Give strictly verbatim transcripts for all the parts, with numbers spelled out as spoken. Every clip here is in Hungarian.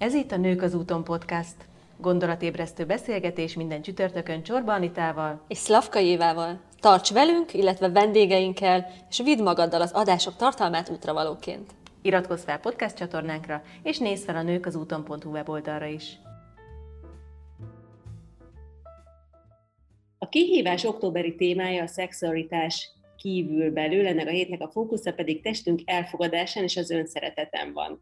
Ez itt a Nők az úton podcast. Gondolatébresztő beszélgetés minden csütörtökön Csorba Anitával és Szlafka Évával. Tarts velünk, illetve vendégeinkkel, és vidd magaddal az adások tartalmát útravalóként. Iratkozz fel podcast csatornánkra, és nézz fel a nők az úton pont hu weboldalra is. A kihívás októberi témája a szexualitás kívül belül, ennek a hétnek a fókusza pedig testünk elfogadásán és az önszereteten van.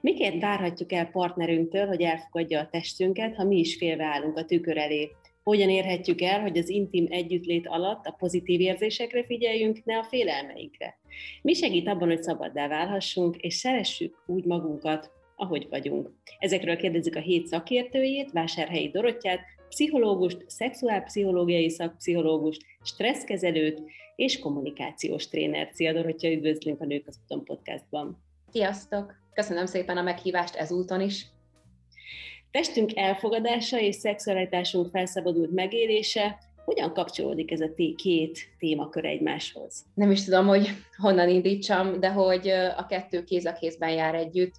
Miként várhatjuk el partnerünktől, hogy elfogadja a testünket, ha mi is félve állunk a tükör elé? Hogyan érhetjük el, hogy az intim együttlét alatt a pozitív érzésekre figyeljünk, ne a félelmeinkre? Mi segít abban, hogy szabaddá válhassunk, és szeressük úgy magunkat, ahogy vagyunk? Ezekről kérdezzük a hét szakértőjét, Vásárhelyi Dorottyát, pszichológust, szexuálpszichológiai szakpszichológust, stresszkezelőt és kommunikációs trénert. Szia Dorottya, üdvözlünk a Nők az úton podcastban. Sziasztok! Köszönöm szépen a meghívást ezúton is. Testünk elfogadása és szexualitásunk felszabadult megélése, hogyan kapcsolódik ez a két témakör egymáshoz? Nem is tudom, hogy honnan indítsam, de hogy a kettő kéz a kézben jár együtt.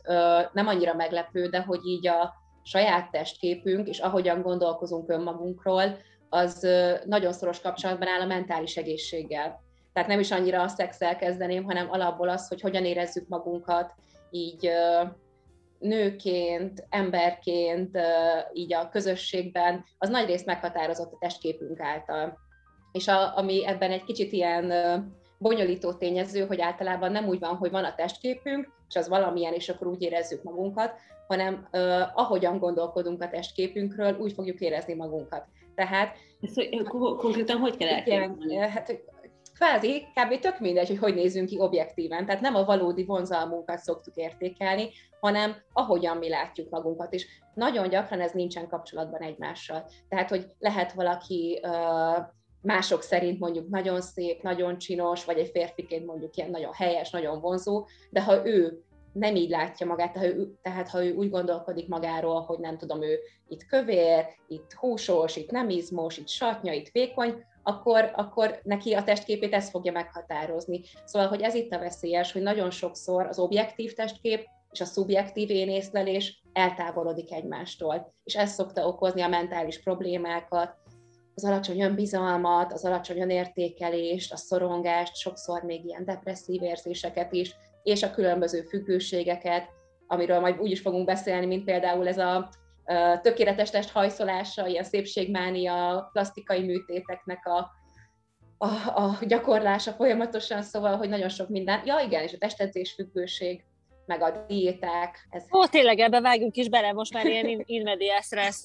Nem annyira meglepő, de hogy így a saját testképünk, és ahogyan gondolkozunk önmagunkról, az nagyon szoros kapcsolatban áll a mentális egészséggel. Tehát nem is annyira a szexszel kezdeném, hanem alapból az, hogy hogyan érezzük magunkat így nőként, emberként, így a közösségben, az nagyrészt meghatározott a testképünk által. És a, ami ebben egy kicsit ilyen bonyolító tényező, hogy általában nem úgy van, hogy van a testképünk, és az valamilyen, és akkor úgy érezzük magunkat, hanem uh, ahogyan gondolkodunk a testképünkről, úgy fogjuk érezni magunkat. Tehát... Ezt konkrétan hogy kell elképzelni? Hát kvázi, kb. Tök mindegy, hogy hogy nézünk ki objektíven. Tehát nem a valódi vonzalmunkat szoktuk értékelni, hanem ahogyan mi látjuk magunkat is. Nagyon gyakran ez nincsen kapcsolatban egymással. Tehát, hogy lehet valaki... Uh, mások szerint mondjuk nagyon szép, nagyon csinos, vagy egy férfiként mondjuk ilyen nagyon helyes, nagyon vonzó, de ha ő nem így látja magát, ha ő, tehát ha ő úgy gondolkodik magáról, hogy nem tudom, ő itt kövér, itt húsos, itt nem izmos, itt satnya, itt vékony, akkor, akkor neki a testképét ez fogja meghatározni. Szóval, hogy ez itt a veszélyes, hogy nagyon sokszor az objektív testkép és a szubjektív énészlelés eltávolodik egymástól, és ez szokta okozni a mentális problémákat, az alacsony önbizalmat, az alacsony önértékelést, a szorongást, sokszor még ilyen depresszív érzéseket is, és a különböző függőségeket, amiről majd úgy is fogunk beszélni, mint például ez a tökéletes test hajszolása, ilyen szépségmánia, plastikai műtéteknek a, a, a gyakorlása folyamatosan, szóval, hogy nagyon sok minden. Ja igen, és a testedzés függőség, meg a diéták. Ez... Ó, tényleg ebbe vágjunk is bele, most már ilyen in medias res.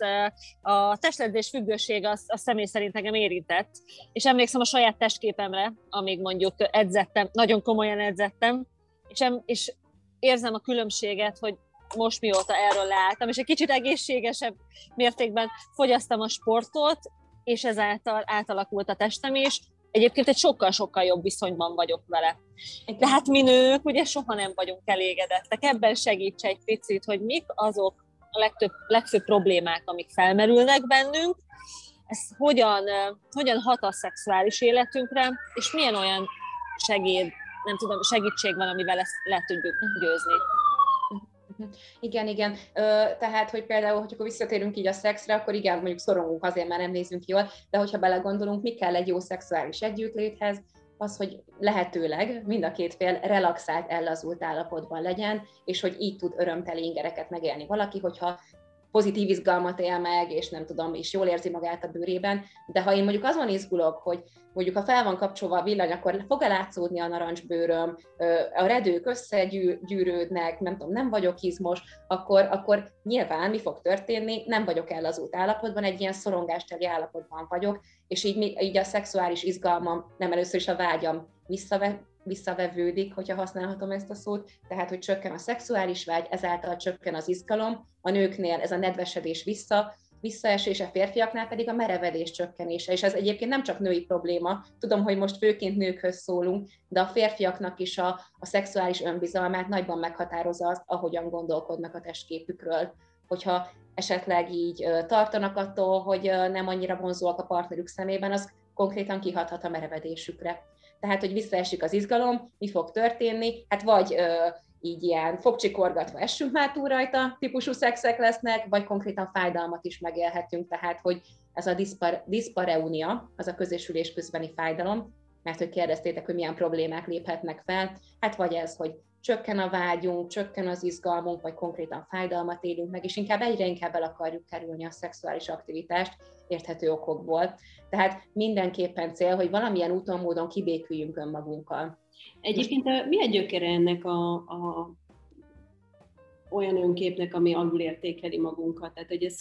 A testedzés függőség az, az személy szerint engem érintett, és emlékszem a saját testképemre, amíg mondjuk edzettem, nagyon komolyan edzettem, és, em, és érzem a különbséget, hogy most mióta erről leálltam, és egy kicsit egészségesebb mértékben fogyasztam a sportot, és ezáltal átalakult a testem is. Egyébként egy sokkal-sokkal jobb viszonyban vagyok vele. De hát mi nők ugye soha nem vagyunk elégedettek. Ebben segíts egy picit, hogy mik azok a legtöbb, legfőbb problémák, amik felmerülnek bennünk, ez hogyan, hogyan hat a szexuális életünkre, és milyen olyan segéd, nem tudom, segítség van, amivel ezt le tudjuk győzni. Igen, igen. Tehát, hogy például, hogyha visszatérünk így a szexre, akkor igen, mondjuk szorongunk, azért már nem nézünk jól, de hogyha belegondolunk, mi kell egy jó szexuális együttléthez, az, hogy lehetőleg mind a két fél relaxált, ellazult állapotban legyen, és hogy így tud örömteli ingereket megélni valaki, hogyha pozitív izgalmat él meg, és nem tudom, és jól érzi magát a bőrében, de ha én mondjuk azon izgulok, hogy mondjuk ha fel van kapcsolva a villany, akkor fog-e látszódni a narancsbőröm, a redők összegyűrődnek, nem tudom, nem vagyok izmos, akkor, akkor nyilván mi fog történni, nem vagyok ellazult állapotban, egy ilyen szorongásteli állapotban vagyok, és így, így a szexuális izgalmam, nem először is a vágyam visszave, visszavevődik, hogyha használhatom ezt a szót, tehát, hogy csökken a szexuális vágy, ezáltal csökken az izgalom, a nőknél ez a nedvesedés vissza, visszaesése, a férfiaknál pedig a merevedés csökkenése, és ez egyébként nem csak női probléma, tudom, hogy most főként nőkhöz szólunk, de a férfiaknak is a, a szexuális önbizalmát nagyban meghatározza azt, ahogyan gondolkodnak a testképükről, hogyha esetleg így tartanak attól, hogy nem annyira vonzóak a partnerük szemében, az konkrétan kihathat a merevedésükre. tehát hogy visszaesik az izgalom, mi fog történni, hát vagy ö, így ilyen fogcsikorgatva essünk már túl rajta, típusú szexek lesznek, vagy konkrétan fájdalmat is megélhetünk, tehát hogy ez a diszpar, diszpareunia, az a közésülés közbeni fájdalom, mert hogy kérdeztétek, hogy milyen problémák léphetnek fel, hát vagy ez, hogy csökken a vágyunk, csökken az izgalmunk, vagy konkrétan fájdalmat élünk meg, és inkább egyre inkább el akarjuk kerülni a szexuális aktivitást érthető okokból. Tehát mindenképpen cél, hogy valamilyen úton, módon kibéküljünk önmagunkkal. Egyébként a, mi a gyökere ennek a, a, olyan önképnek, ami alul értékeli magunkat? Tehát, hogy ez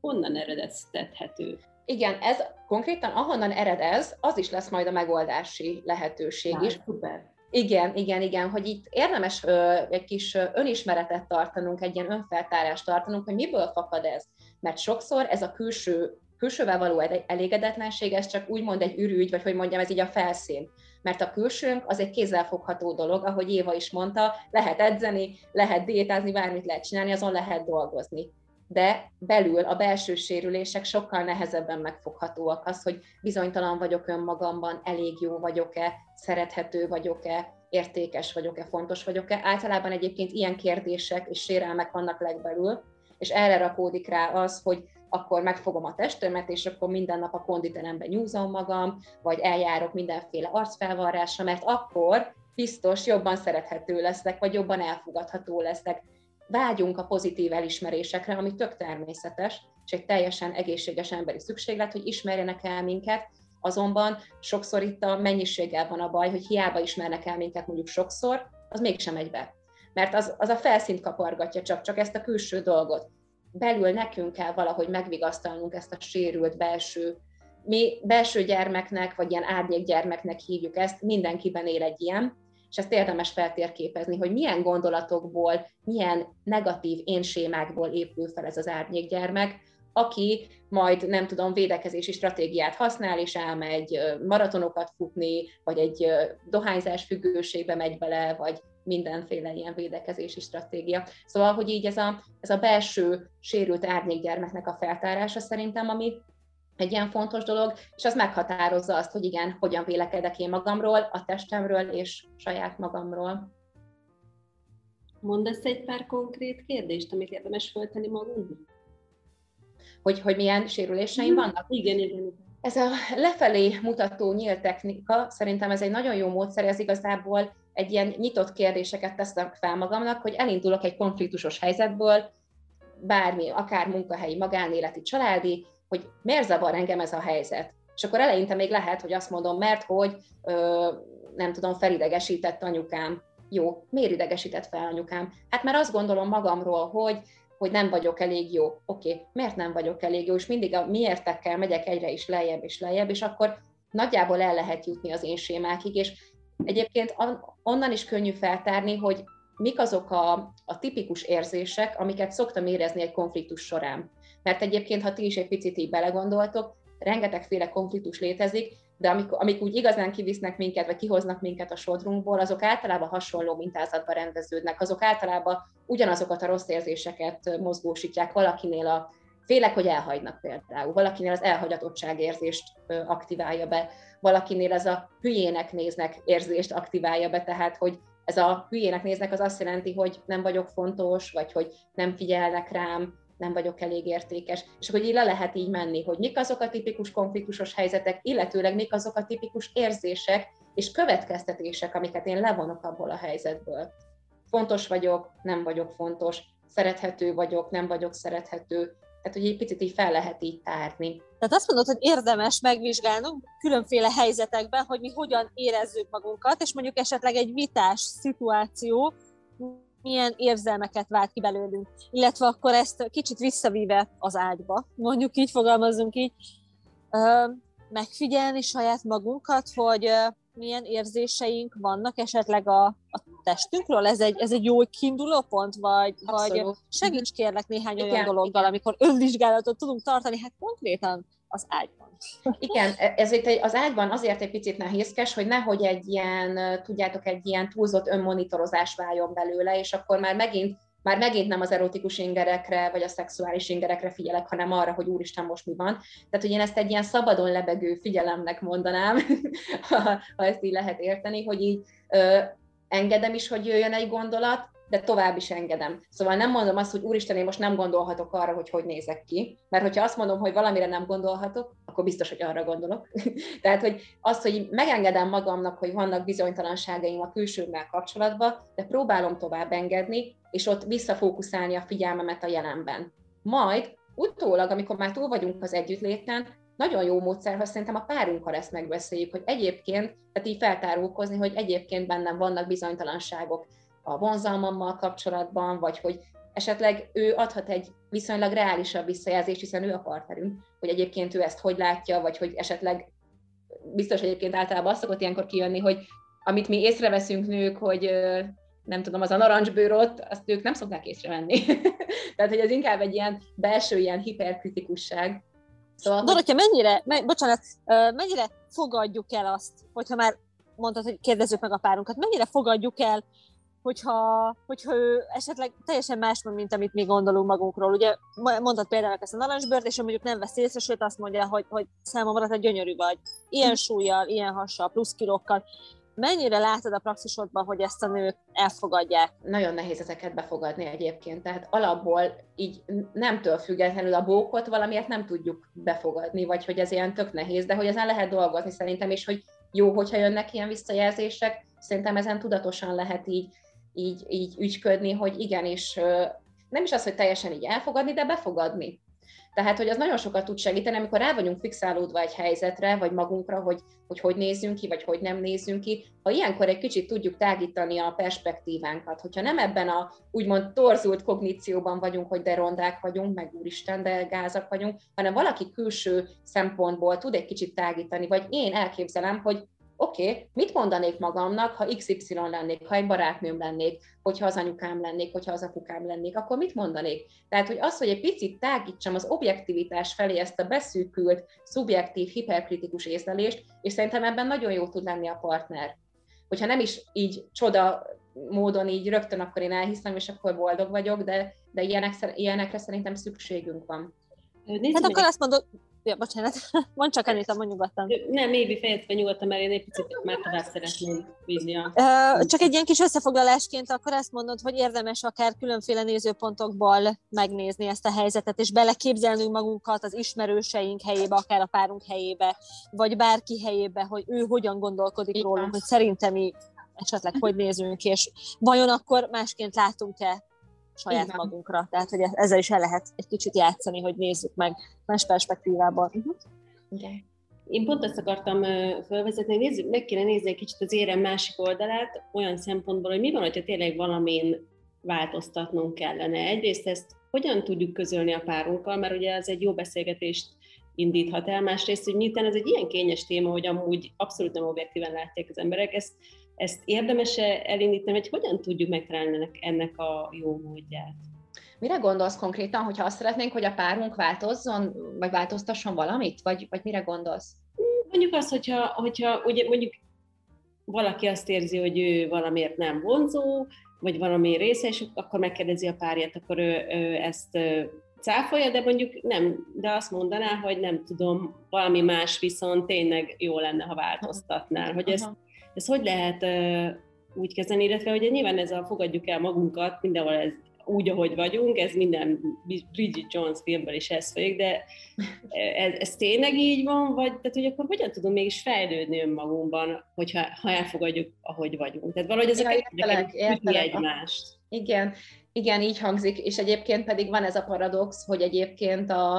honnan eredeztethető? Igen, ez konkrétan ahonnan ered ez, az is lesz majd a megoldási lehetőség Már, is. Szuper. Igen, igen, igen, hogy itt érdemes ö, egy kis önismeretet tartanunk, egy ilyen önfeltárást tartanunk, hogy miből fakad ez. Mert sokszor ez a külső, külsővel való elégedetlenség, ez csak úgymond egy ürügy, vagy hogy mondjam, ez így a felszín. Mert a külsőnk az egy kézzelfogható dolog, ahogy Éva is mondta, lehet edzeni, lehet diétázni, bármit lehet csinálni, azon lehet dolgozni. De belül a belső sérülések sokkal nehezebben megfoghatóak, az, hogy bizonytalan vagyok önmagamban, elég jó vagyok-e, szerethető vagyok-e, értékes vagyok-e, fontos vagyok-e. Általában egyébként ilyen kérdések és sérelmek vannak legbelül, és erre rakódik rá az, hogy akkor megfogom a testemet, és akkor minden nap a konditerembe nyúzom magam, vagy eljárok mindenféle arcfelvarrásra, mert akkor biztos jobban szerethető leszek, vagy jobban elfogadható leszek. Vágyunk a pozitív elismerésekre, ami tök természetes, és egy teljesen egészséges emberi szükséglet, hogy ismerjenek el minket, azonban sokszor itt a mennyiséggel van a baj, hogy hiába ismernek el minket mondjuk sokszor, az mégsem megy be. Mert az, az a felszínt kapargatja csak, csak ezt a külső dolgot. Belül nekünk kell valahogy megvigasztalnunk ezt a sérült belső, mi belső gyermeknek, vagy ilyen árnyékgyermeknek hívjuk ezt, mindenkiben él egy ilyen, és ezt érdemes feltérképezni, hogy milyen gondolatokból, milyen negatív énsémákból épül fel ez az árnyékgyermek, aki majd, nem tudom, védekezési stratégiát használ, és elmegy maratonokat futni, vagy egy dohányzás függőségbe megy bele, vagy mindenféle ilyen védekezési stratégia. Szóval, hogy így ez a, ez a belső sérült árnyékgyermeknek a feltárása szerintem, ami egy ilyen fontos dolog, és az meghatározza azt, hogy igen, hogyan vélekedek én magamról, a testemről és saját magamról. Mondasz egy pár konkrét kérdést, amit érdemes föltenni magunknak? Hogy, hogy milyen sérüléseim hmm. vannak? Igen, igen, igen. Ez a lefelé mutató nyílt technika, szerintem ez egy nagyon jó módszer, ez igazából egy ilyen nyitott kérdéseket teszek fel magamnak, hogy elindulok egy konfliktusos helyzetből, bármi, akár munkahelyi, magánéleti, családi, hogy miért zavar engem ez a helyzet. És akkor eleinte még lehet, hogy azt mondom, mert hogy ö, nem tudom, felidegesített anyukám. Jó, miért idegesített fel anyukám? Hát mert azt gondolom magamról, hogy, hogy nem vagyok elég jó. Oké, okay, miért nem vagyok elég jó? És mindig a miértekkel megyek egyre is lejjebb és lejjebb, és akkor nagyjából el lehet jutni az én sémákig, és egyébként onnan is könnyű feltárni, hogy mik azok a, a tipikus érzések, amiket szoktam érezni egy konfliktus során. Mert egyébként, ha ti is egy picit így belegondoltok, rengetegféle konfliktus létezik, de amik, amik úgy igazán kivisznek minket, vagy kihoznak minket a sodrunkból, azok általában hasonló mintázatban rendeződnek, azok általában ugyanazokat a rossz érzéseket mozgósítják, valakinél a félek, hogy elhagynak például, valakinél az elhagyatottságérzést aktiválja be, valakinél ez a hülyének néznek érzést aktiválja be, tehát hogy ez a hülyének néznek az azt jelenti, hogy nem vagyok fontos, vagy hogy nem figyelnek rám, nem vagyok elég értékes, és hogy így le lehet így menni, hogy mik azok a tipikus konfliktusos helyzetek, illetőleg mik azok a tipikus érzések és következtetések, amiket én levonok abból a helyzetből. Fontos vagyok, nem vagyok fontos, szerethető vagyok, nem vagyok szerethető, tehát hogy egy picit így fel lehet így tárni. Tehát azt mondod, hogy érdemes megvizsgálnunk különféle helyzetekben, hogy mi hogyan érezzük magunkat, és mondjuk esetleg egy vitás szituáció, milyen érzelmeket vált ki belőlünk, illetve akkor ezt kicsit visszavíve az ágyba, mondjuk így fogalmazunk így, megfigyelni saját magunkat, hogy milyen érzéseink vannak esetleg a, a testünkről, ez egy, ez egy jó kiindulópont, vagy, vagy segíts kérlek néhány igen, olyan dologgal, igen. Amikor önvizsgálatot tudunk tartani, hát konkrétan az ágyban. Igen, ezért az ágyban azért egy picit nehézkes, hogy nehogy egy ilyen, tudjátok, egy ilyen túlzott önmonitorozás váljon belőle, és akkor már megint már megint nem az erotikus ingerekre, vagy a szexuális ingerekre figyelek, hanem arra, hogy úristen, most mi van. Tehát, hogy én ezt egy ilyen szabadon lebegő figyelemnek mondanám, ha, ha ezt így lehet érteni, hogy így ö, engedem is, hogy jöjjön egy gondolat, de tovább is engedem. Szóval nem mondom azt, hogy úristen, én most nem gondolhatok arra, hogy hogy nézek ki, mert hogyha azt mondom, hogy valamire nem gondolhatok, akkor biztos, hogy arra gondolok. Tehát, hogy azt, hogy megengedem magamnak, hogy vannak bizonytalanságaim a külsőmmel kapcsolatban, de próbálom tovább engedni, és ott visszafókuszálni a figyelmemet a jelenben. Majd utólag, amikor már túl vagyunk az együttléten, nagyon jó módszer, ha szerintem a párunkkal ezt megbeszéljük, hogy egyébként, tehát így feltárulkozni, hogy egyébként bennem vannak bizonytalanságok a vonzalmammal kapcsolatban, vagy hogy esetleg ő adhat egy viszonylag reálisabb visszajelzést, hiszen ő a partnerünk, hogy egyébként ő ezt hogy látja, vagy hogy esetleg biztos egyébként általában azt szokott ilyenkor kijönni, hogy amit mi észreveszünk nők, hogy nem tudom, az a narancsbőr ott, azt ők nem szokták észrevenni. Tehát, hogy ez inkább egy ilyen belső ilyen hiperkritikusság. Szóval, Dorottya, hogy... mennyire, me, bocsánat, mennyire fogadjuk el azt, hogyha már mondtad, hogy kérdezzük meg a párunkat, mennyire fogadjuk el, hogyha, hogyha ő esetleg teljesen más, mint amit mi gondolunk magunkról. Ugye mondtad például ezt a narancsbőrt, és ő mondjuk nem vesz észre, sőt azt mondja, hogy, hogy számomra te gyönyörű vagy. Ilyen súllyal, ilyen hassal, plusz kilókkal. Mennyire látod a praxisodban, hogy ezt a nők elfogadják? Nagyon nehéz ezeket befogadni egyébként. Tehát alapból így nemtől függetlenül a bókot valamiért nem tudjuk befogadni, vagy hogy ez ilyen tök nehéz, de hogy ezen lehet dolgozni szerintem, és hogy jó, hogyha jönnek ilyen visszajelzések, szerintem ezen tudatosan lehet így így, így ügyködni, hogy igenis, nem is az, hogy teljesen így elfogadni, de befogadni. Tehát, hogy az nagyon sokat tud segíteni, amikor rá vagyunk fixálódva egy helyzetre, vagy magunkra, hogy hogy, hogy nézzünk ki, vagy hogy nem nézzünk ki. Ha ilyenkor egy kicsit tudjuk tágítani a perspektívánkat, hogyha nem ebben a úgymond torzult kognícióban vagyunk, hogy de rondák vagyunk, meg úristen, de gázak vagyunk, hanem valaki külső szempontból tud egy kicsit tágítani, vagy én elképzelem, hogy oké, okay, mit mondanék magamnak, ha iksz ipszilon lennék, ha egy barátnőm lennék, hogyha az anyukám lennék, hogyha az apukám lennék, akkor mit mondanék? Tehát, hogy az, hogy egy picit tágítsam az objektivitás felé ezt a beszűkült, szubjektív, hiperkritikus észlelést, és szerintem ebben nagyon jó tud lenni a partner. Hogyha nem is így csoda módon így rögtön, akkor én elhiszem, és akkor boldog vagyok, de, de ilyenek, ilyenekre szerintem szükségünk van. Nézzük, hát akkor azt mondod... Ja, bocsánat, mondd csak, Anita, mondj nyugodtan. Nem, Évi, fejezd be nyugodtan, mert én egy picit már tovább szeretném vízni a... Csak egy ilyen kis összefoglalásként akkor azt mondod, hogy érdemes akár különféle nézőpontokból megnézni ezt a helyzetet, és beleképzelnünk magunkat az ismerőseink helyébe, akár a párunk helyébe, vagy bárki helyébe, hogy ő hogyan gondolkodik Itt rólunk, van. Hogy szerintem mi esetleg hogy nézünk, és vajon akkor másként látunk-e saját Igen. magunkra. Tehát, hogy ezzel is el lehet egy kicsit játszani, hogy nézzük meg más perspektívából. Uh-huh. Okay. Én pont azt akartam felvezetni, hogy nézzük, meg kéne nézni egy kicsit az érem másik oldalát, olyan szempontból, hogy mi van, hogyha tényleg valamin változtatnunk kellene. Egyrészt ezt hogyan tudjuk közölni a párunkkal, mert ugye az egy jó beszélgetést indíthat el, másrészt, hogy miután ez egy ilyen kényes téma, hogy amúgy abszolút nem objektíven látják az emberek, ezt Ezt érdemes elindítani, hogy hogyan tudjuk megtalálni ennek a jó módját? Mire gondolsz konkrétan, hogyha azt szeretnénk, hogy a párunk változzon, vagy változtasson valamit? Vagy, vagy mire gondolsz? Mondjuk azt, hogyha, hogyha ugye mondjuk valaki azt érzi, hogy ő valamiért nem vonzó, vagy valami része, és akkor megkérdezi a párját, akkor ő, ő ezt cáfolja, de mondjuk nem, de azt mondaná, hogy nem tudom, valami más viszont tényleg jó lenne, ha változtatnál, hogy ezt Ez hogy lehet uh, úgy kezdeni, illetve hogy nyilván ez a fogadjuk el magunkat, mindenhol ez úgy, ahogy vagyunk, ez minden Bridget Jones filmben is ez folyik, de ez, ez tényleg így van, vagy tehát, hogy akkor hogyan tudunk mégis fejlődni önmagunkban, hogyha, ha elfogadjuk, ahogy vagyunk. Tehát valahogy ezeket tudni egymást. Igen, igen, így hangzik, és egyébként pedig van ez a paradox, hogy egyébként a,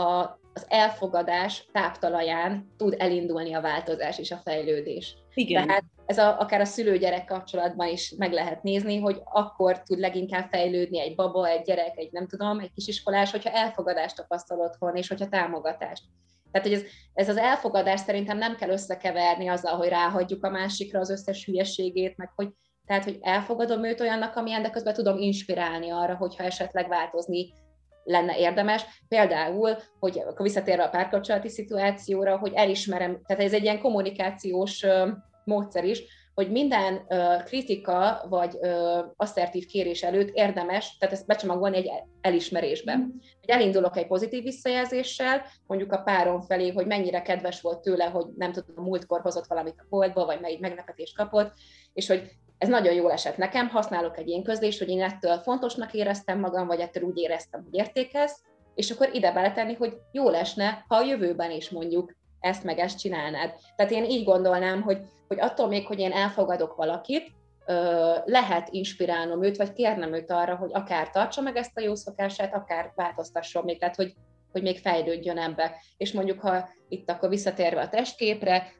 a az elfogadás táptalaján tud elindulni a változás és a fejlődés. Igen. Tehát ez a, akár a szülő-gyerek kapcsolatban is meg lehet nézni, hogy akkor tud leginkább fejlődni egy baba, egy gyerek, egy nem tudom, egy kisiskolás, hogyha elfogadást tapasztal otthon, és hogyha támogatást. Tehát, hogy ez, ez az elfogadás szerintem nem kell összekeverni azzal, hogy ráhagyjuk a másikra az összes hülyeségét, meg hogy, tehát, hogy elfogadom őt olyannak, amilyen, de közben tudom inspirálni arra, hogyha esetleg változni lenne érdemes, például, hogy akkor visszatérve a párkapcsolati szituációra, hogy elismerem, tehát ez egy ilyen kommunikációs módszer is, hogy minden kritika vagy asszertív kérés előtt érdemes, tehát ezt becsomagolni egy elismerésbe. Hogy elindulok egy pozitív visszajelzéssel, mondjuk a párom felé, hogy mennyire kedves volt tőle, hogy nem tudom, múltkor hozott valamit a boltba, vagy melyik meglepetést kapott, és hogy ez nagyon jól esett nekem, használok egy én közlést, hogy én ettől fontosnak éreztem magam, vagy ettől úgy éreztem, hogy értékelsz, és akkor ide beletenni, hogy jól esne, ha a jövőben is mondjuk ezt meg ezt csinálnád. Tehát én így gondolnám, hogy, hogy attól még, hogy én elfogadok valakit, lehet inspirálnom őt, vagy kérnem őt arra, hogy akár tartsa meg ezt a jó szokását, akár változtasson még, tehát hogy, hogy még fejlődjön ebbe. És mondjuk, ha itt akkor visszatérve a testképre,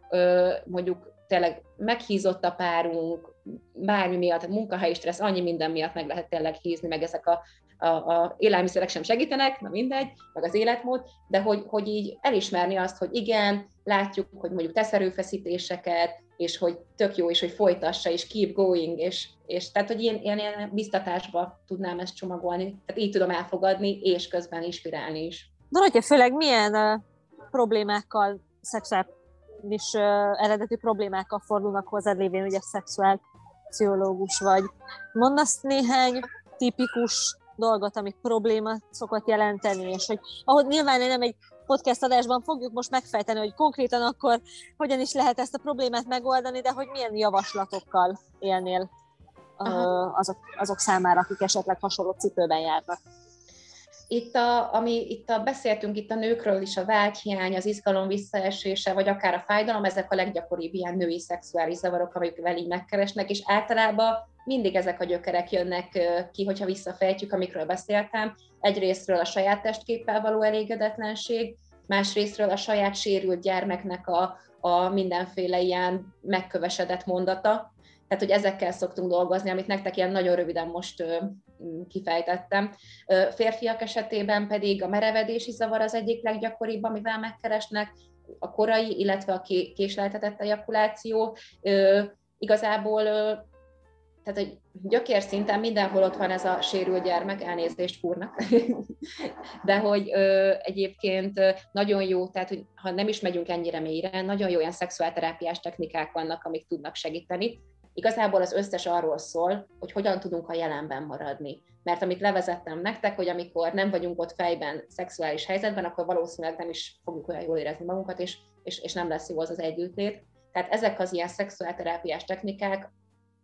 mondjuk tényleg meghízott a párunk, bármi miatt, munkahelyi stressz, annyi minden miatt meg lehet tényleg hízni, meg ezek a, a, a élelmiszerek sem segítenek, na mindegy, meg az életmód, de hogy, hogy így elismerni azt, hogy igen, látjuk, hogy mondjuk tesz erőfeszítéseket, és hogy tök jó, és hogy folytassa, és keep going, és, és tehát, hogy ilyen, ilyen, ilyen biztatásba tudnám ezt csomagolni, tehát így tudom elfogadni, és közben inspirálni is. Dorottya, főleg milyen uh, problémákkal szexuális is uh, eredeti problémákkal fordulnak hozzád, lévén ugye szexuál pszichológus vagy. Mondasz néhány tipikus dolgot, ami probléma szokott jelenteni, és hogy ahogy nyilván nem egy podcast adásban fogjuk most megfejteni, hogy konkrétan akkor hogyan is lehet ezt a problémát megoldani, de hogy milyen javaslatokkal élnél uh, azok, azok számára, akik esetleg hasonló cipőben járnak. Itt, a, ami, itt a, beszéltünk itt a nőkről is, a vágyhiány, az izgalom visszaesése, vagy akár a fájdalom, ezek a leggyakoribb ilyen női szexuális zavarok, amikvel így megkeresnek, és általában mindig ezek a gyökerek jönnek ki, hogyha visszafejtjük, amikről beszéltem. Egyrésztről a saját testképpel való elégedetlenség, másrésztről a saját sérült gyermeknek a, a mindenféle ilyen megkövesedett mondata. Tehát, hogy ezekkel szoktunk dolgozni, amit nektek ilyen nagyon röviden most kifejtettem. Férfiak esetében pedig a merevedési zavar az egyik leggyakoribb, amivel megkeresnek, a korai, illetve a késleltetett ejakuláció. Igazából, tehát egy gyökér szinten mindenhol ott van ez a sérült gyermek, elnézést fúrnak. De hogy egyébként nagyon jó, tehát hogy ha nem is megyünk ennyire mélyre, nagyon jó olyan szexuálterápiás technikák vannak, amik tudnak segíteni. Igazából az összes arról szól, hogy hogyan tudunk a jelenben maradni. Mert amit levezettem nektek, hogy amikor nem vagyunk ott fejben szexuális helyzetben, akkor valószínűleg nem is fogjuk olyan jól érezni magunkat, és, és, és nem lesz jó az az együttlét. Tehát ezek az ilyen szexuálterápiás technikák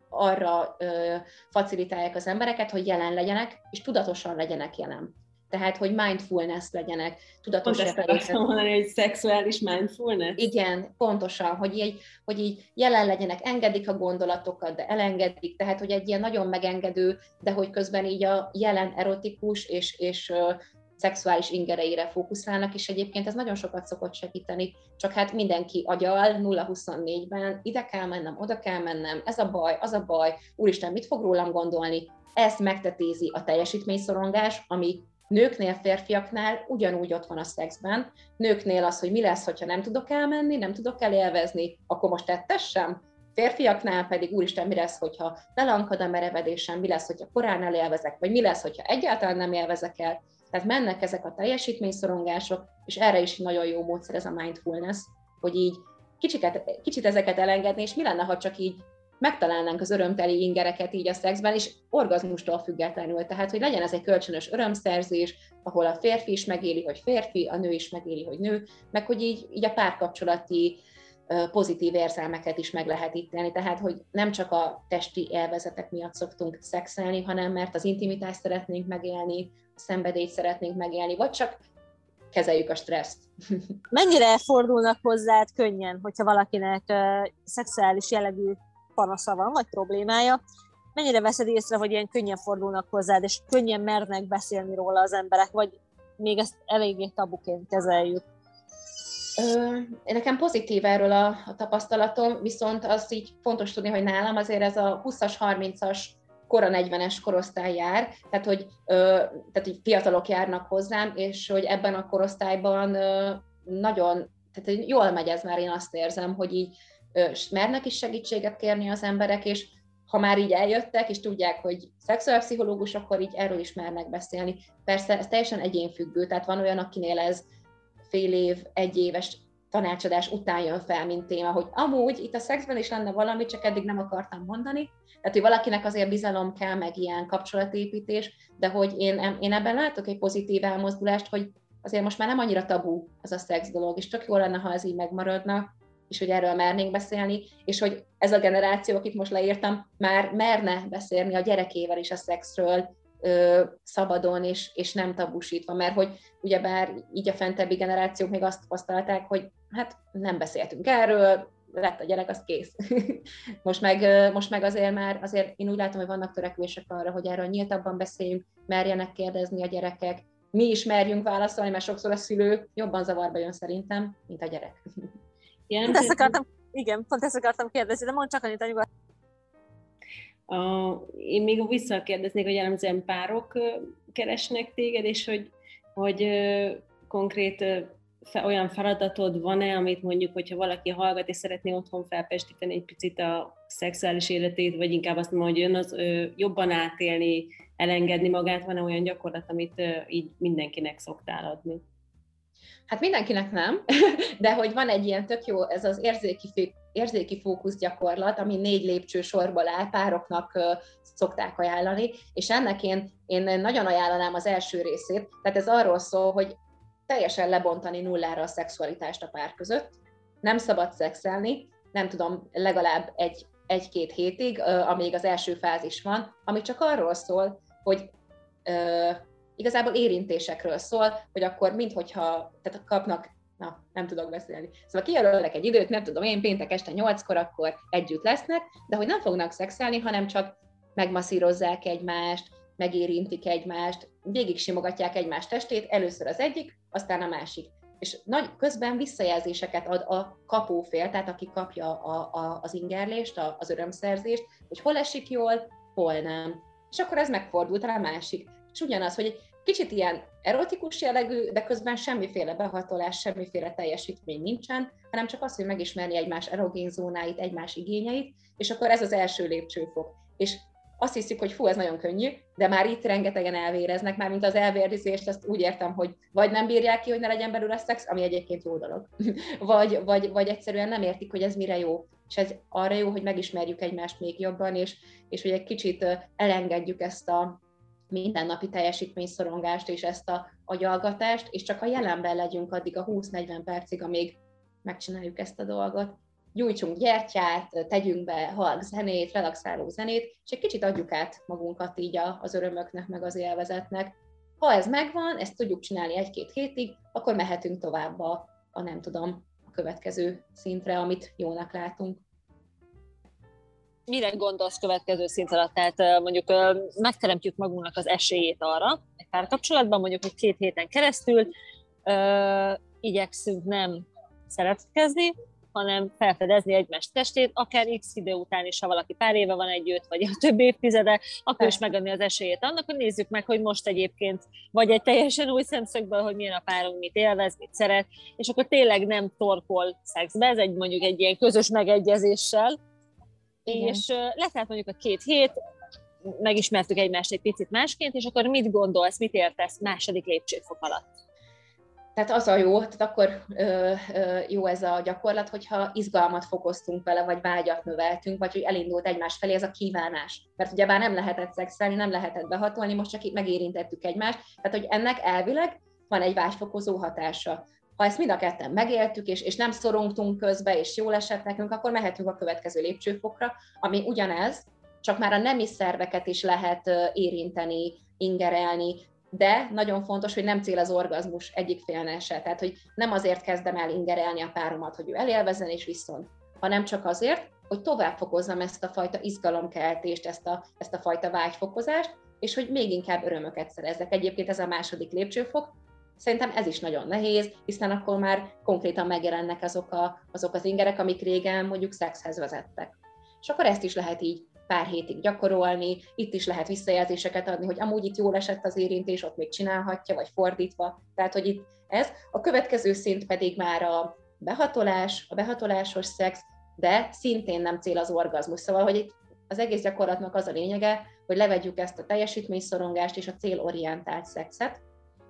arra ö, facilitálják az embereket, hogy jelen legyenek, és tudatosan legyenek jelen. Tehát, hogy mindfulness legyenek, tudatos referéket. Pont ezt akartam mondani, hogy szexuális mindfulness? Igen, pontosan, hogy így, hogy így jelen legyenek, engedik a gondolatokat, de elengedik, tehát, hogy egy ilyen nagyon megengedő, de hogy közben így a jelen erotikus és, és ö, szexuális ingereire fókuszálnak, és egyébként ez nagyon sokat szokott segíteni, csak hát mindenki agyal nulla huszonnégyben, ide kell mennem, oda kell mennem, ez a baj, az a baj, úristen, mit fog rólam gondolni? Ezt megtetézi a teljesítményszorongás, ami nőknél, férfiaknál ugyanúgy ott van a szexben. Nőknél az, hogy mi lesz, hogyha nem tudok elmenni, nem tudok elélvezni, akkor most tettessem. Férfiaknál pedig úristen, mi lesz, hogyha lelankad a merevedésem, mi lesz, hogyha korán elélvezek, vagy mi lesz, hogyha egyáltalán nem élvezek el. Tehát mennek ezek a teljesítményszorongások, és erre is nagyon jó módszer ez a mindfulness, hogy így kicsiket, kicsit ezeket elengedni, és mi lenne, ha csak így megtalálnánk az örömteli ingereket így a szexben, és orgazmustól függetlenül. Tehát, hogy legyen ez egy kölcsönös örömszerzés, ahol a férfi is megéli, hogy férfi, a nő is megéli, hogy nő, meg hogy így, így a párkapcsolati pozitív érzelmeket is meg lehet itt élni. Tehát, hogy nem csak a testi élvezetek miatt szoktunk szexelni, hanem mert az intimitást szeretnénk megélni, a szenvedélyt szeretnénk megélni, vagy csak kezeljük a stresszt. Mennyire fordulnak hozzád könnyen, hogyha valakinek uh, szexuális jellegű panasza van, vagy problémája, mennyire veszed észre, hogy ilyen könnyen fordulnak hozzád, és könnyen mernek beszélni róla az emberek, vagy még ezt eléggé tabuként kezeljük? Ö, nekem pozitív erről a, a tapasztalatom, viszont azt így fontos tudni, hogy nálam azért ez a húszas, harmincas, kora negyvenes korosztály jár, tehát hogy, ö, tehát, hogy fiatalok járnak hozzám, és hogy ebben a korosztályban ö, nagyon, tehát jól megy ez már, én azt érzem, hogy így mernek is segítséget kérni az emberek, és ha már így eljöttek, és tudják, hogy szexuálpszichológus, akkor így erről is mernek beszélni. Persze ez teljesen egyénfüggő, tehát van olyan, akinél ez fél év, egy éves tanácsadás után jön fel, mint téma, hogy amúgy itt a szexben is lenne valami, csak eddig nem akartam mondani. Tehát, hogy valakinek azért bizalom kell, meg ilyen kapcsolatépítés, de hogy én, én ebben látok egy pozitív elmozdulást, hogy azért most már nem annyira tabú az a szex dolog, és csak jó lenne, ha ez így megmaradna, és hogy erről mernénk beszélni, és hogy ez a generáció, akit most leírtam, már merne beszélni a gyerekével is a szexről, ö, szabadon és, és nem tabusítva, mert hogy ugyebár így a fentebbi generációk még azt tapasztalták, hogy hát nem beszéltünk erről, lett a gyerek, az kész. most, meg, most meg azért már, azért én úgy látom, hogy vannak törekvések arra, hogy erről nyíltabban beszéljünk, merjenek kérdezni a gyerekek, mi is merjünk válaszolni, mert sokszor a szülő jobban zavarba jön szerintem, mint a gyerek. Igen, pont ezt akartam, igen, pont ezt akartam kérdezni, de mondd csak, Anita, nyugodt. Én még visszakérdeznék, hogy jellemzően párok keresnek téged, és hogy, hogy konkrét olyan feladatod van-e, amit mondjuk, hogyha valaki hallgat és szeretné otthon felpestíteni egy picit a szexuális életét, vagy inkább azt mondom, hogy ön az jobban átélni, elengedni magát, van-e olyan gyakorlat, amit így mindenkinek szoktál adni? Hát mindenkinek nem, de hogy van egy ilyen tök jó, ez az érzéki, érzéki fókusz gyakorlat, ami négy lépcső sorból áll, pároknak szokták ajánlani, és ennek én, én nagyon ajánlanám az első részét, tehát ez arról szól, hogy teljesen lebontani nullára a szexualitást a pár között, nem szabad szexelni, nem tudom, legalább egy, egy-két hétig, amíg az első fázis van, ami csak arról szól, hogy... Ö, igazából érintésekről szól, hogy akkor minthogyha, tehát kapnak, na, nem tudok beszélni. Szóval kijelölnek egy időt, nem tudom én, péntek este nyolckor, akkor együtt lesznek, de hogy nem fognak szexelni, hanem csak megmasszírozzák egymást, megérintik egymást, végig simogatják egymás testét, először az egyik, aztán a másik. És nagy közben visszajelzéseket ad a kapófél, tehát aki kapja a, a, az ingerlést, a, az örömszerzést, hogy hol esik jól, hol nem. És akkor ez megfordult rá a másik. És ugyanaz, hogy egy kicsit ilyen erotikus jellegű, de közben semmiféle behatolás, semmiféle teljesítmény nincsen, hanem csak az, hogy megismerni egymás erogén zónáit, egymás igényeit, és akkor ez az első lépcsőfok. És azt hiszük, hogy fú, ez nagyon könnyű, de már itt rengetegen elvéreznek, már mint az elvérzést, azt úgy értem, hogy vagy nem bírják ki, hogy ne legyen belőle szex, ami egyébként jó dolog, vagy, vagy, vagy egyszerűen nem értik, hogy ez mire jó. És ez arra jó, hogy megismerjük egymást még jobban, és, és hogy egy kicsit elengedjük ezt a mindennapi teljesítményszorongást és ezt a agyalgatást, és csak a jelenben legyünk addig a húsz-negyven percig, amíg megcsináljuk ezt a dolgot. Gyújtsunk gyertyát, tegyünk be halk zenét, relaxáló zenét, és egy kicsit adjuk át magunkat így az örömöknek, meg az élvezetnek. Ha ez megvan, ezt tudjuk csinálni egy-két hétig, akkor mehetünk tovább a, a nem tudom, a következő szintre, amit jónak látunk. Mire gondolsz következő szint alatt? Tehát mondjuk megteremtjük magunknak az esélyét arra, egy párkapcsolatban mondjuk, hogy két héten keresztül ö, igyekszünk nem szeretkezni, hanem felfedezni egymás testét, akár x idő után is, ha valaki pár éve van együtt, vagy a több évtizede, akkor is megadni az esélyét annak, hogy nézzük meg, hogy most egyébként, vagy egy teljesen új szemszögből, hogy milyen a párunk, mit élvez, mit szeret, és akkor tényleg nem torkol szexbe, ez egy, mondjuk egy ilyen közös megegyezéssel. Igen. És letelt mondjuk a két hét, megismertük egymást egy picit másként, és akkor mit gondolsz, mit értesz második lépcsőfok alatt? Tehát az a jó, tehát akkor ö, ö, jó ez a gyakorlat, hogyha izgalmat fokoztunk vele, vagy vágyat növeltünk, vagy hogy elindult egymás felé ez a kívánás. Mert ugyebár nem lehetett szexelni, nem lehetett behatolni, most csak itt megérintettük egymást. Tehát, hogy ennek elvileg van egy vágyfokozó hatása. Ha ezt mind a ketten megéltük, és, és nem szorongtunk közbe, és jól esett nekünk, akkor mehetünk a következő lépcsőfokra, ami ugyanez, csak már a nemi szerveket is lehet érinteni, ingerelni, de nagyon fontos, hogy nem cél az orgazmus egyik félnél se. Tehát, hogy nem azért kezdem el ingerelni a páromat, hogy ő elélvezzen és visszon, hanem csak azért, hogy tovább fokozzam ezt a fajta izgalomkeltést, ezt a, ezt a fajta vágyfokozást, és hogy még inkább örömöket szerezzek. Egyébként ez a második lépcsőfok. Szerintem ez is nagyon nehéz, hiszen akkor már konkrétan megjelennek azok, a, azok az ingerek, amik régen mondjuk szexhez vezettek. És akkor ezt is lehet így pár hétig gyakorolni, itt is lehet visszajelzéseket adni, hogy amúgy itt jól esett az érintés, ott még csinálhatja, vagy fordítva. Tehát, hogy itt ez. A következő szint pedig már a behatolás, a behatolásos szex, de szintén nem cél az orgazmus. Szóval, hogy itt az egész gyakorlatnak az a lényege, hogy levegyük ezt a teljesítményszorongást és a célorientált szexet,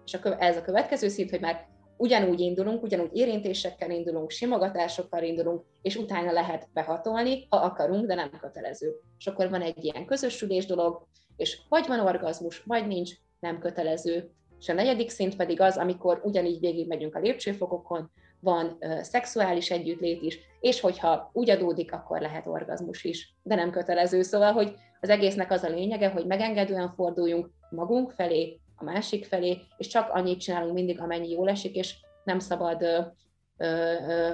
és a kö- ez a következő szint, hogy már ugyanúgy indulunk, ugyanúgy érintésekkel indulunk, simogatásokkal indulunk, és utána lehet behatolni, ha akarunk, de nem kötelező. És akkor van egy ilyen közösülés dolog, és vagy van orgazmus, vagy nincs, nem kötelező. És a negyedik szint pedig az, amikor ugyanígy végigmegyünk a lépcsőfokokon, van ö, szexuális együttlét is, és hogyha úgy adódik, akkor lehet orgazmus is, de nem kötelező. Szóval, hogy az egésznek az a lényege, hogy megengedően forduljunk magunk felé, a másik felé, és csak annyit csinálunk mindig, amennyi jól esik, és nem szabad ö, ö, ö,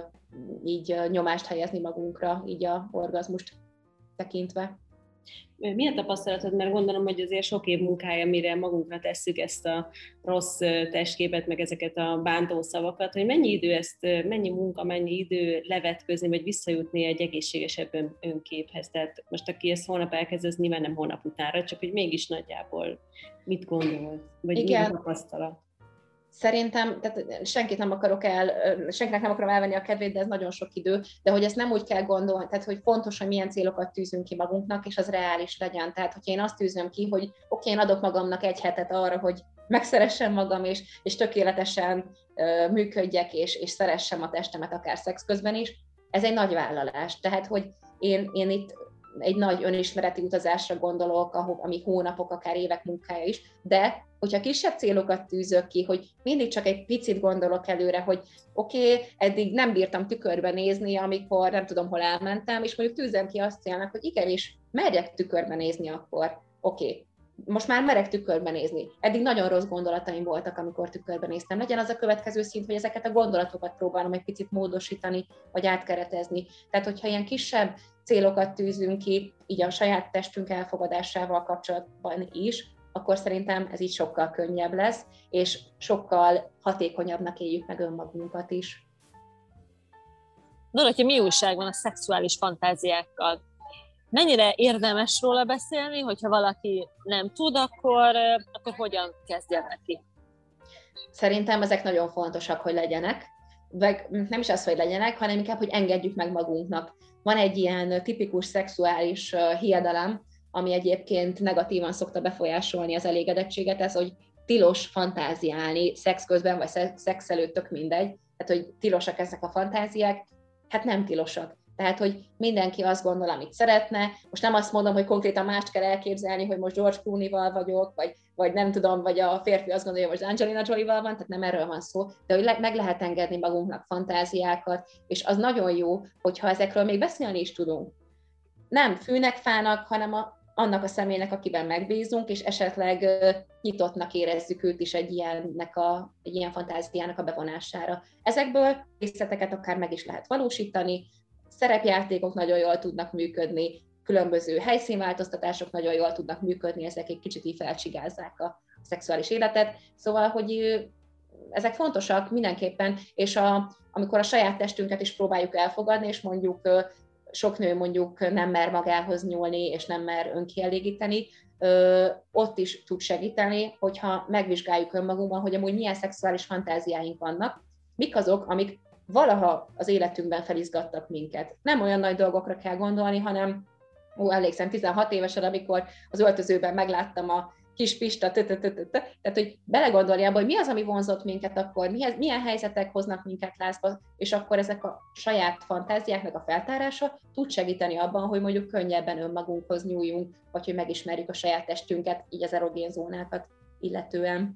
így nyomást helyezni magunkra, így a orgazmust tekintve. Milyen tapasztalatod? Mert gondolom, hogy azért sok év munkája, mire magunkra tesszük ezt a rossz testképet, meg ezeket a bántó szavakat, hogy mennyi idő ezt, mennyi munka, mennyi idő levetközni, vagy visszajutni egy egészségesebb ön- önképhez. Tehát most aki ezt holnap elkezd, ez nyilván nem holnap utánra, csak hogy mégis nagyjából mit gondolsz, vagy igen. Mi a tapasztalat? Szerintem, tehát senkit nem akarok el, senkinek nem akarom elvenni a kedvét, de ez nagyon sok idő, de hogy ezt nem úgy kell gondolni, tehát hogy fontos, hogy milyen célokat tűzünk ki magunknak, és az reális legyen. Tehát, hogyha én azt tűzöm ki, hogy oké, okay, én adok magamnak egy hetet arra, hogy megszeressem magam, és, és tökéletesen uh, működjek, és, és szeressem a testemet akár szex közben is, ez egy nagy vállalás. Tehát, hogy én, én itt egy nagy önismereti utazásra gondolok, ahol, ami hónapok, akár évek munkája is, de hogyha kisebb célokat tűzök ki, hogy mindig csak egy picit gondolok előre, hogy oké, okay, eddig nem bírtam tükörbe nézni, amikor nem tudom, hol elmentem, és mondjuk tűzem ki azt célnak, hogy igenis, merjek tükörbe nézni akkor. Oké, okay, most már merek tükörbe nézni. Eddig nagyon rossz gondolataim voltak, amikor tükörbe néztem. Legyen az a következő szint, hogy ezeket a gondolatokat próbálom egy picit módosítani, vagy átkeretezni. Tehát, hogyha ilyen kisebb célokat tűzünk ki, így a saját testünk elfogadásával kapcsolatban is, akkor szerintem ez így sokkal könnyebb lesz, és sokkal hatékonyabbnak éljük meg önmagunkat is. Dorottya, mi újság van a szexuális fantáziákkal? Mennyire érdemes róla beszélni, hogyha valaki nem tud, akkor, akkor hogyan kezdjen neki? Szerintem ezek nagyon fontosak, hogy legyenek. Vagy nem is az, hogy legyenek, hanem inkább, hogy engedjük meg magunknak. Van egy ilyen tipikus szexuális hiedelem, ami egyébként negatívan szokta befolyásolni az elégedettséget, ez, hogy tilos fantáziálni szex közben, vagy szex előtt, tök mindegy. Tehát, hogy tilosak ezek a fantáziák, hát nem tilosak. Tehát, hogy mindenki azt gondol, amit szeretne. Most nem azt mondom, hogy konkrétan mást kell elképzelni, hogy most George Clooney-val vagyok, vagy, vagy nem tudom, vagy a férfi azt gondolja, hogy most Angelina Jolie-val van, tehát nem erről van szó. De hogy le- meg lehet engedni magunknak fantáziákat, és az nagyon jó, hogyha ezekről még beszélni is tudunk. Nem fűnek, fának, hanem a annak a személynek, akiben megbízunk, és esetleg nyitottnak érezzük őt is egy, ilyennek a, egy ilyen fantáziának a bevonására. Ezekből részleteket akár meg is lehet valósítani, szerepjátékok nagyon jól tudnak működni, különböző helyszínváltoztatások nagyon jól tudnak működni, ezek egy kicsit így felcsigázzák a szexuális életet. Szóval, hogy ezek fontosak mindenképpen, és a, amikor a saját testünket is próbáljuk elfogadni, és mondjuk sok nő mondjuk nem mer magához nyúlni, és nem mer önkielégíteni, ott is tud segíteni, hogyha megvizsgáljuk önmagunkban, hogy amúgy milyen szexuális fantáziáink vannak, mik azok, amik valaha az életünkben felizgattak minket. Nem olyan nagy dolgokra kell gondolni, hanem, ó, emlékszem, tizenhat évesen, amikor az öltözőben megláttam a kis Pista, tehát hogy belegondolni abba, hogy mi az, ami vonzott minket akkor, milyen helyzetek hoznak minket lázba, és akkor ezek a saját fantáziáknak a feltárása tud segíteni abban, hogy mondjuk könnyebben önmagunkhoz nyúljunk, vagy hogy megismerjük a saját testünket, így az erogén zónákat illetően.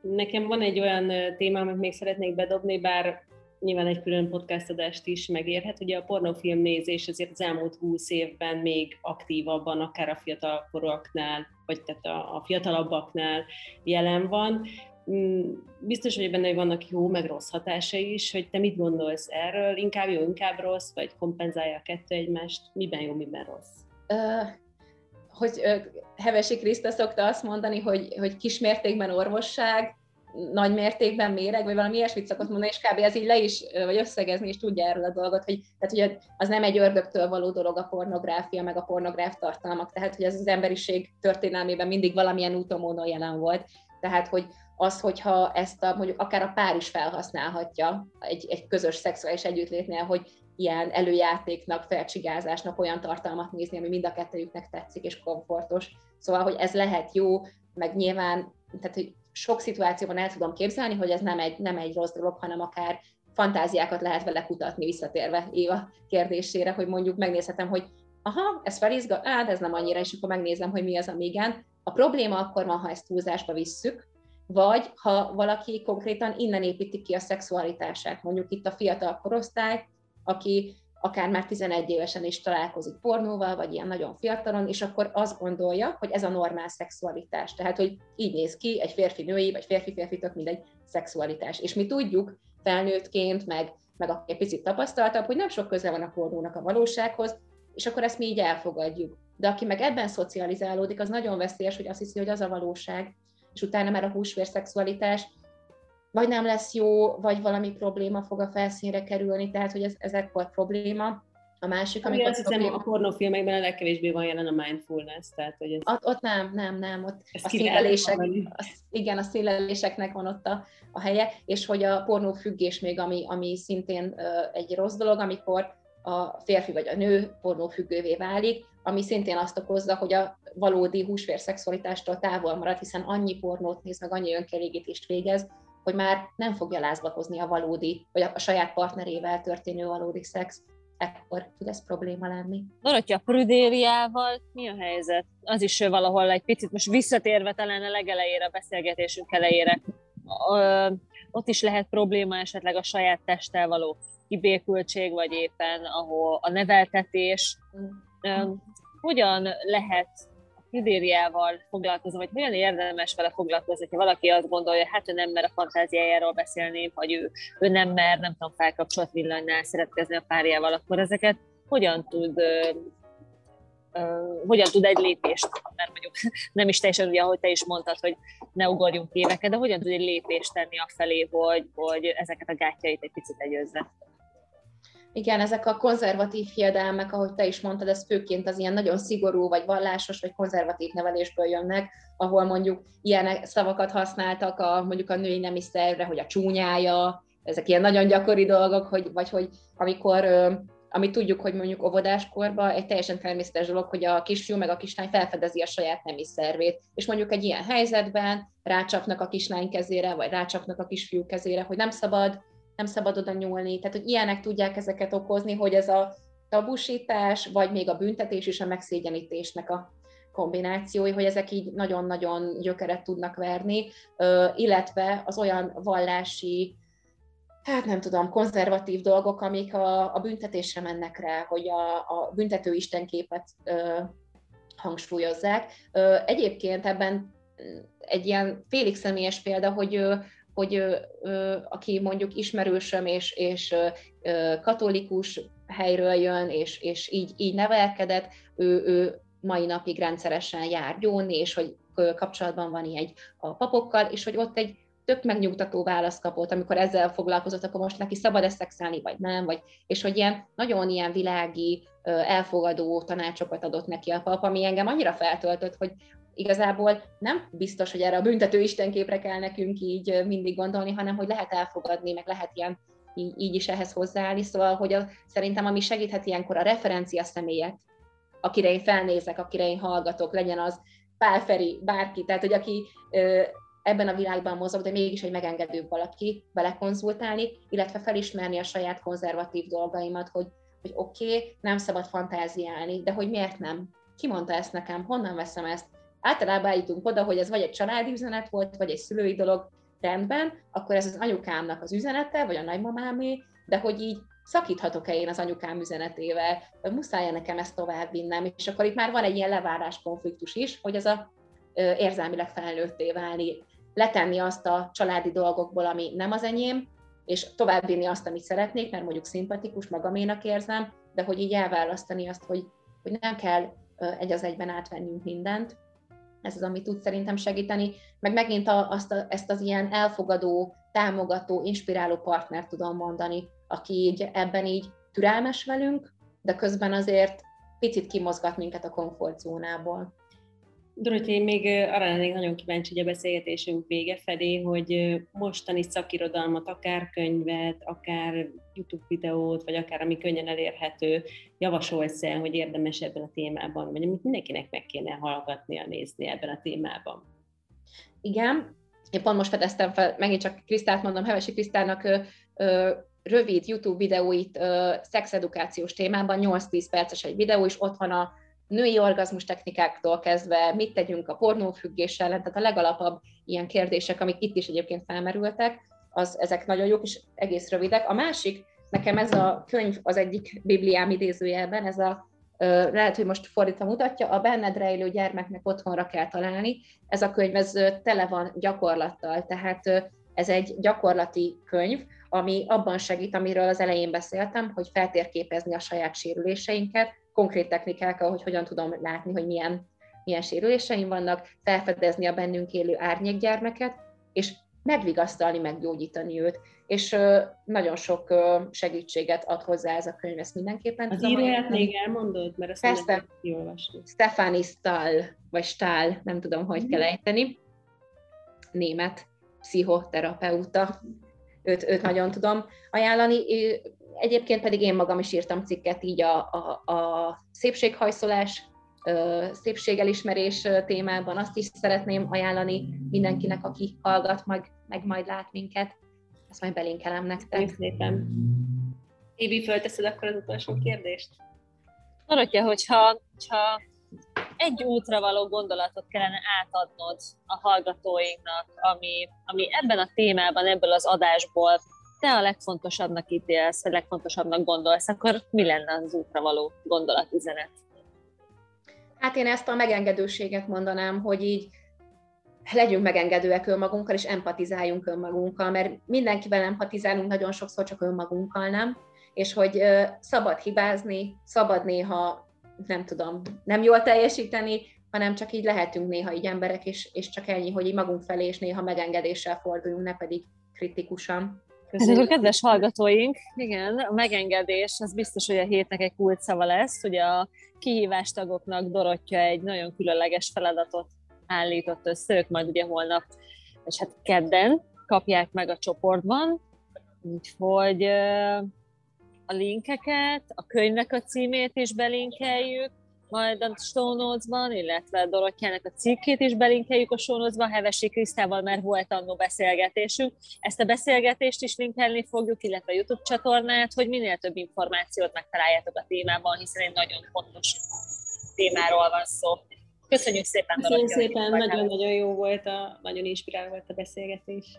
Nekem van egy olyan témám, amit még szeretnék bedobni, bár nyilván egy külön podcast adást is megérhet, ugye a pornófilm nézés azért az elmúlt húsz évben még aktívabban, akár a fiatalkorúaknál, vagy tehát a fiatalabbaknál jelen van. Biztos, hogy benne vannak jó, meg rossz hatásai is, hogy te mit gondolsz erről? Inkább jó, inkább rossz, vagy kompenzálja a kettő egymást? Miben jó, miben rossz? Uh, hogy uh, Hevesi Kriszta szokta azt mondani, hogy, hogy kismértékben orvosság, nagy mértékben méreg, vagy valami ilyesmit szokott mondani, és kb. Ez így le is, vagy összegezni is tudja erről a dolgot, hogy, tehát, hogy az nem egy ördögtől való dolog a pornográfia, meg a pornográf tartalmak, tehát hogy ez az emberiség történelmében mindig valamilyen úton, módon jelen volt. Tehát, hogy az, hogyha ezt a, mondjuk akár a pár is felhasználhatja egy, egy közös szexuális együttlétnél, hogy ilyen előjátéknak, felcsigázásnak olyan tartalmat nézni, ami mind a kettőjüknek tetszik és komfortos. Szóval, hogy ez lehet jó, meg nyilván, tehát, hogy sok szituációban el tudom képzelni, hogy ez nem egy, nem egy rossz dolog, hanem akár fantáziákat lehet vele kutatni, visszatérve Éva kérdésére, hogy mondjuk megnézhetem, hogy aha, ez felizgat, hát ez nem annyira, és akkor megnézem, hogy mi az, ami igen. A probléma akkor van, ha ezt túlzásba visszük, vagy ha valaki konkrétan innen építi ki a szexualitását. Mondjuk itt a fiatal korosztály, aki akár már tizenegy évesen is találkozik pornóval, vagy ilyen nagyon fiatalon, és akkor azt gondolja, hogy ez a normál szexualitás. Tehát, hogy így néz ki egy férfi-női, vagy férfi-férfi, tök mindegy szexualitás. És mi tudjuk felnőttként, meg, meg egy picit tapasztaltabb, hogy nem sok köze van a pornónak a valósághoz, és akkor ezt mi így elfogadjuk. De aki meg ebben szocializálódik, az nagyon veszélyes, hogy azt hiszi, hogy az a valóság, és utána már a húsvérszexualitás vagy nem lesz jó, vagy valami probléma fog a felszínre kerülni, tehát hogy ez, ez ekkor probléma. A másik, amikor... Azt hiszem, probléma... a pornófilmekben a legkevésbé van jelen a mindfulness, tehát hogy ez... Ott, ott nem, nem, nem, ott a színlelések, a, igen, a színleléseknek van ott a, a helye, és hogy a pornófüggés még, ami, ami szintén egy rossz dolog, amikor a férfi vagy a nő pornófüggővé válik, ami szintén azt okozza, hogy a valódi húsvérszexualitástól távol marad, hiszen annyi pornót néz, meg annyi önkielégítést végez, hogy már nem fogja lázba hozni a valódi, vagy a saját partnerével történő valódi szex. Ekkor tud ez probléma lenni. Dorottya, prüdériával mi a helyzet? Az is valahol egy picit, most visszatérve talán a legelejére, a beszélgetésünk elejére, ö, ott is lehet probléma esetleg a saját testtel való kibékültség, vagy éppen ahol a neveltetés. Ö, hogyan lehet prüdériával foglalkozom, vagy milyen érdemes vele foglalkozni, ha valaki azt gondolja, hát ő nem mer a fantáziájáról beszélni, vagy ő, ő nem mer, nem tudom, felkapcsolt villanynál szeretkezni a párjával, akkor ezeket hogyan tud, ö, ö, hogyan tud egy lépést, mert mondjuk nem is teljesen ugye, ahogy te is mondtad, hogy ne ugorjunk éveket, de hogyan tud egy lépést tenni afelé, hogy, hogy ezeket a gátjait egy picit legyőzze. Igen, ezek a konzervatív hiedelmek, ahogy te is mondtad, ez főként az ilyen nagyon szigorú, vagy vallásos, vagy konzervatív nevelésből jönnek, ahol mondjuk ilyen szavakat használtak a, mondjuk a női nemi szervre, hogy a csúnyája, ezek ilyen nagyon gyakori dolgok, hogy, vagy hogy amikor, amit tudjuk, hogy mondjuk óvodáskorban egy teljesen természetes dolog, hogy a kisfiú meg a kislány felfedezi a saját nemi szervét, és mondjuk egy ilyen helyzetben rácsapnak a kislány kezére, vagy rácsapnak a kisfiú kezére, hogy nem szabad, nem szabad oda nyúlni, tehát hogy ilyenek tudják ezeket okozni, hogy ez a tabusítás, vagy még a büntetés és a megszégyenítésnek a kombinációi, hogy ezek így nagyon-nagyon gyökeret tudnak verni, illetve az olyan vallási, hát nem tudom, konzervatív dolgok, amik a, a büntetésre mennek rá, hogy a, a büntető istenképet ö, hangsúlyozzák. Ö, egyébként ebben egy ilyen félig személyes példa, hogy hogy ö, ö, aki mondjuk ismerősöm és, és ö, katolikus helyről jön, és, és így, így nevelkedett, ő, ő mai napig rendszeresen jár gyónni, és hogy kapcsolatban van egy a papokkal, és hogy ott egy tök megnyugtató választ kapott, amikor ezzel foglalkozott, akkor most neki szabad-e szexelni, vagy nem, vagy, és hogy ilyen nagyon ilyen világi, elfogadó tanácsokat adott neki a pap, ami engem annyira feltöltött, hogy igazából nem biztos, hogy erre a büntető istenképre kell nekünk így mindig gondolni, hanem hogy lehet elfogadni, meg lehet ilyen, így, így is ehhez hozzáállni, szóval hogy a, szerintem ami segíthet ilyenkor a referencia személyet, akire én felnézek, akire én hallgatok, legyen az Pál Feri, bárki, tehát hogy aki ö, ebben a világban mozog, de mégis egy megengedő valaki vele konzultálni, illetve felismerni a saját konzervatív dolgaimat, hogy, hogy oké, okay, nem szabad fantáziálni, de hogy miért nem? Ki mondta ezt nekem? Honnan veszem ezt? Általában eljutunk oda, hogy ez vagy egy családi üzenet volt, vagy egy szülői dolog, rendben, akkor ez az anyukámnak az üzenete, vagy a nagymamámé, de hogy így szakíthatok-e én az anyukám üzenetével, muszáj-e nekem ezt továbbvinnem, és akkor itt már van egy ilyen levárás konfliktus is, hogy ez a ö, érzelmileg felnőtté válni, letenni azt a családi dolgokból, ami nem az enyém, és továbbvinni azt, amit szeretnék, mert mondjuk szimpatikus, magaménak érzem, de hogy így elválasztani azt, hogy, hogy nem kell ö, egy az egyben átvennünk mindent. Ez az, ami tud szerintem segíteni, meg megint a, azt a, ezt az ilyen elfogadó, támogató, inspiráló partnert tudom mondani, aki így ebben így türelmes velünk, de közben azért picit kimozgat minket a komfortzónából. Dorottya, én még arra lennék nagyon kíváncsi, hogy a beszélgetésünk vége felé, hogy mostani szakirodalmat, akár könyvet, akár YouTube videót, vagy akár ami könnyen elérhető, javasolsz el, hogy érdemes ebben a témában, vagy amit mindenkinek meg kéne hallgatnia, nézni ebben a témában. Igen, Én pont most fedeztem fel, megint csak Krisztát mondom, Hevesi Krisztának ö, ö, rövid YouTube videóit ö, szexedukációs témában, nyolc-tíz perces egy videó, és ott van a női orgazmus technikáktól kezdve, mit tegyünk a pornófüggés ellen, tehát a legalapabb ilyen kérdések, amik itt is egyébként felmerültek, az, ezek nagyon jók és egész rövidek. A másik, nekem ez a könyv az egyik bibliám idézőjelben, ez a lehet, hogy most fordítva mutatja, a benned rejlő gyermeknek otthonra kell találni. Ez a könyv, ez tele van gyakorlattal, tehát ez egy gyakorlati könyv, ami abban segít, amiről az elején beszéltem, hogy feltérképezni a saját sérüléseinket, konkrét technikákkal, hogy hogyan tudom látni, hogy milyen, milyen sérüléseim vannak, felfedezni a bennünk élő árnyékgyermeket, és megvigasztalni, meggyógyítani őt, és nagyon sok segítséget ad hozzá ez a könyv, ezt mindenképpen az tudom. Az íróját még elmondod, mert ezt nem lehet kiolvasni. Stefanie Stahl, vagy Stahl, nem tudom, hogy mm. kell ejteni, német pszichoterapeuta, őt, őt nagyon tudom ajánlani. Egyébként pedig én magam is írtam cikket így a, a, a szépséghajszolás, szépségelismerés témában, azt is szeretném ajánlani mindenkinek, aki hallgat, meg, meg majd lát minket. Ezt majd belinkelem nektek. Szépen. Évi, fölteszed akkor az utolsó kérdést? Dorottya, hogyha, hogyha egy útra való gondolatot kellene átadnod a hallgatóinknak, ami, ami ebben a témában, ebből az adásból te a legfontosabbnak ítélsz, vagy legfontosabbnak gondolsz, akkor mi lenne az útra való gondolatüzenet? Hát én ezt a megengedőséget mondanám, hogy így legyünk megengedőek önmagunkkal, és empatizáljunk önmagunkkal, mert mindenkivel empatizálunk nagyon sokszor, csak önmagunkkal nem, és hogy szabad hibázni, szabad néha, nem tudom, nem jól teljesíteni, hanem csak így lehetünk néha így emberek, és, és csak ennyi, hogy így magunk felé, és néha megengedéssel forduljunk, ne pedig kritikusan. Köszönjük, kedves hallgatóink! Igen, a megengedés, az biztos, hogy a hétnek egy kulcsszava lesz. Ugye a kihívástagoknak Dorottya egy nagyon különleges feladatot állított össze, ők majd ugye holnap, és hát kedden kapják meg a csoportban, úgyhogy a linkeket, a könyvnek a címét is belinkeljük, majd a show notes-ban, illetve Dorottyának a cikkét is belinkeljük a show notes-ban, Hevesi Krisztával már volt annó beszélgetésünk. Ezt a beszélgetést is linkelni fogjuk, illetve a YouTube csatornát, hogy minél több információt megtaláljátok a témában, hiszen egy nagyon fontos témáról van szó. Köszönjük szépen, Dorottya! Köszönjük szépen, nagyon-nagyon jó volt, a, nagyon inspiráló volt a beszélgetés.